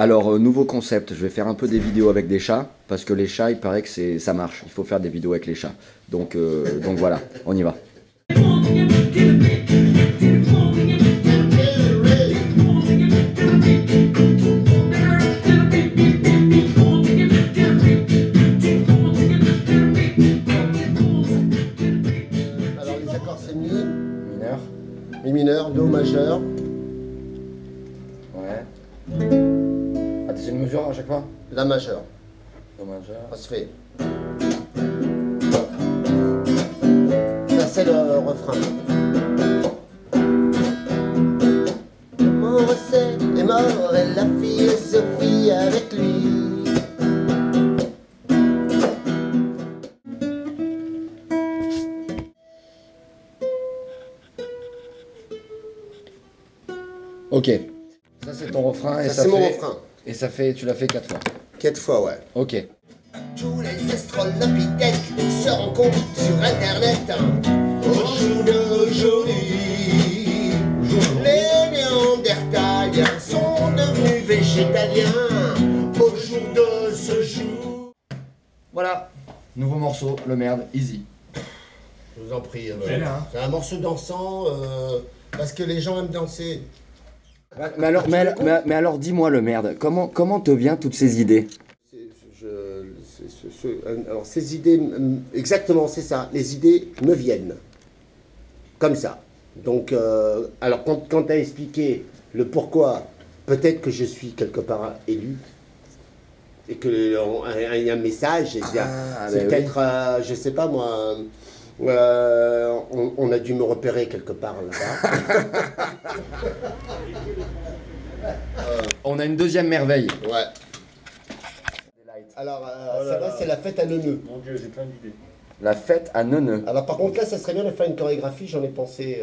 Alors, nouveau concept, je vais faire un peu des vidéos avec des chats, parce que les chats, il paraît que ça marche, il faut faire des vidéos avec les chats. Donc voilà, on y va. Alors les accords c'est mi, mineur, mi mineur, do majeur. Ouais. C'est une mesure à chaque fois? La majeure. La majeure. Ça se fait. Ça c'est le refrain. Morrissey est mort et la philosophie avec lui. Ok. Ça c'est ton refrain et ça c'est mon refrain. Et ça fait, tu l'as fait 4 fois. 4 fois, ouais. Ok. Tous les astronopithèques se rencontrent sur Internet. Bonjour d'aujourd'hui. Les néandertaliens sont devenus végétaliens. Au jour de ce jour. Voilà. Nouveau morceau, le merde, easy. Je vous en prie. C'est un morceau dansant parce que les gens aiment danser. Mais alors dis-moi le merde, comment te viennent toutes ces idées? Alors ces idées, exactement c'est ça, les idées me viennent, comme ça. Donc alors quand tu as expliqué le pourquoi, peut-être que je suis quelque part élu, et qu'il y a un message, c'est peut-être, je sais pas moi, on a dû me repérer quelque part là-bas. On a une deuxième merveille. Ouais. Alors, ça va, c'est la fête à neuneux. Mon Dieu, j'ai plein d'idées. La fête à neuneux. Alors, par contre, là, ça serait bien de faire une chorégraphie. J'en ai pensé.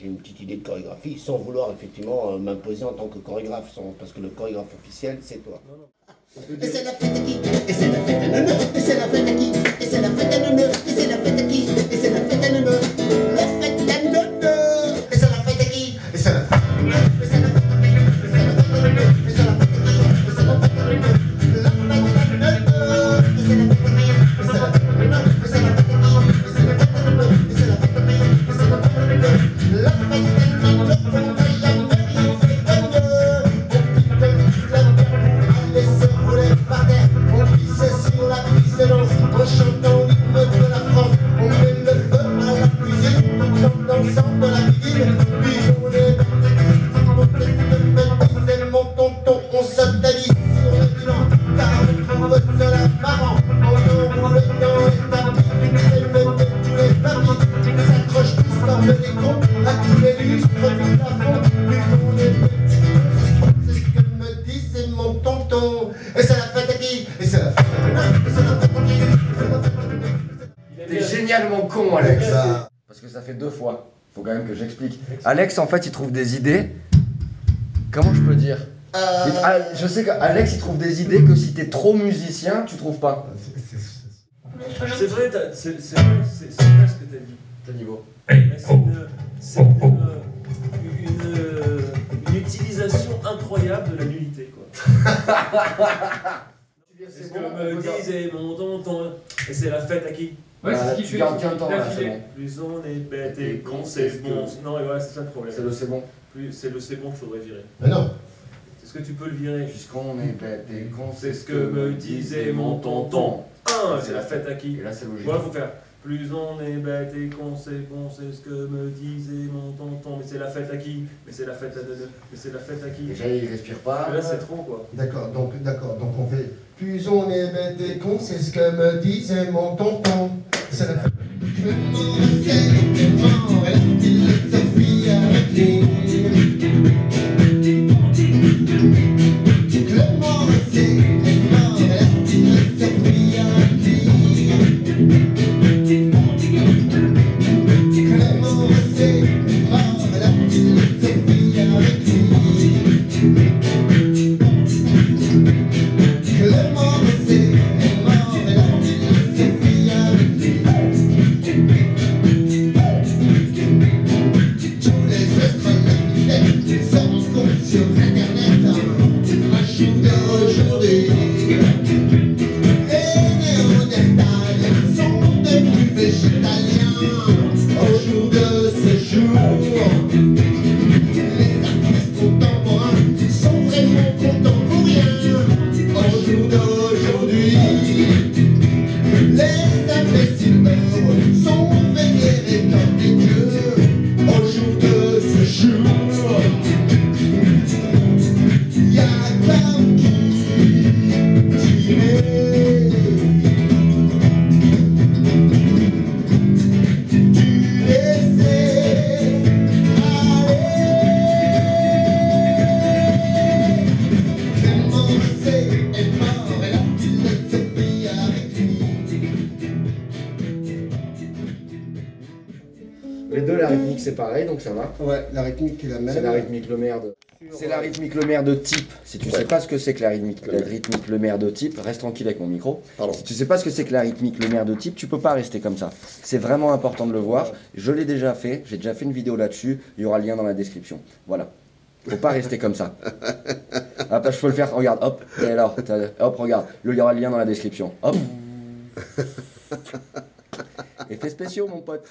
J'ai une petite idée de chorégraphie, sans vouloir effectivement m'imposer en tant que chorégraphe, parce que le chorégraphe officiel, c'est toi. Non, non. Et c'est la fête à qui? Et c'est la fête à neuneux? Et c'est la fête à qui? Et c'est la fête à neuneux? Et c'est la fête à qui? Et c'est la fête à neuneux? La fête à neuneux? Et c'est la fête à qui? Et c'est la fête à neuneux? Et c'est la fête à neuneux? Et c'est la fête à neuneux? Et c'est la fête à neuneux? Et c'est la fête à neuneux? La fête à neuneux? Et c'est la fête à neuneux? Et c'est la fête à neuneux? Et c'est la fête à neuneux? Et c'est la fête à neuneux? Et c'est la fête à neuneux? Et c'est la fête à neuneux? La fête à neuneux? T'es génialement con, Alex. Parce que ça fait 2 fois. Faut quand même que j'explique. Alex, en fait, il trouve des idées. Comment je peux dire? Je sais qu'Alex, il trouve des idées que si t'es trop musicien, tu trouves pas. C'est vrai, c'est pas ce que t'as dit. T'as niveau. C'est une utilisation incroyable de la nullité, quoi. C'est comme me disent et mon tonton, et c'est la fête à qui? Ouais, c'est ce qu'il fait. Plus on est bête et con, c'est bon. Non, et voilà, c'est ça le problème. C'est le c'est bon. C'est le c'est bon qu'il faudrait virer. Mais non. Est-ce que tu peux le virer? Puisqu'on est bête et con, c'est ce que me disait mon tonton. C'est la fête à qui? Et là, c'est logique. Voilà, faut faire. Plus on est bête et con, c'est bon, c'est ce que me disait mon tonton. Mais c'est la fête à qui? Mais c'est la fête à deux. Mais c'est la fête à qui? Déjà, il respire pas. Là, c'est trop, quoi. D'accord, donc on fait. Plus on est bête et con, c'est ce que me disait mon tonton. C'est la fête. Tous les autres Les deux, la rythmique c'est pareil, donc ça va. Ouais, la rythmique est la même. C'est la rythmique le maire de... C'est la rythmique le maire de type. Si tu sais pas ce que c'est que la rythmique le maire de type, reste tranquille avec mon micro. Pardon. Si tu sais pas ce que c'est que la rythmique le maire de type, tu peux pas rester comme ça. C'est vraiment important de le voir. Je l'ai déjà fait, j'ai déjà fait une vidéo là-dessus. Il y aura le lien dans la description. Voilà. Faut pas rester comme ça. Ah, je peux le faire, regarde, hop. Et alors, hop, regarde. Il y aura le lien dans la description. Hop. Effets spéciaux, mon pote.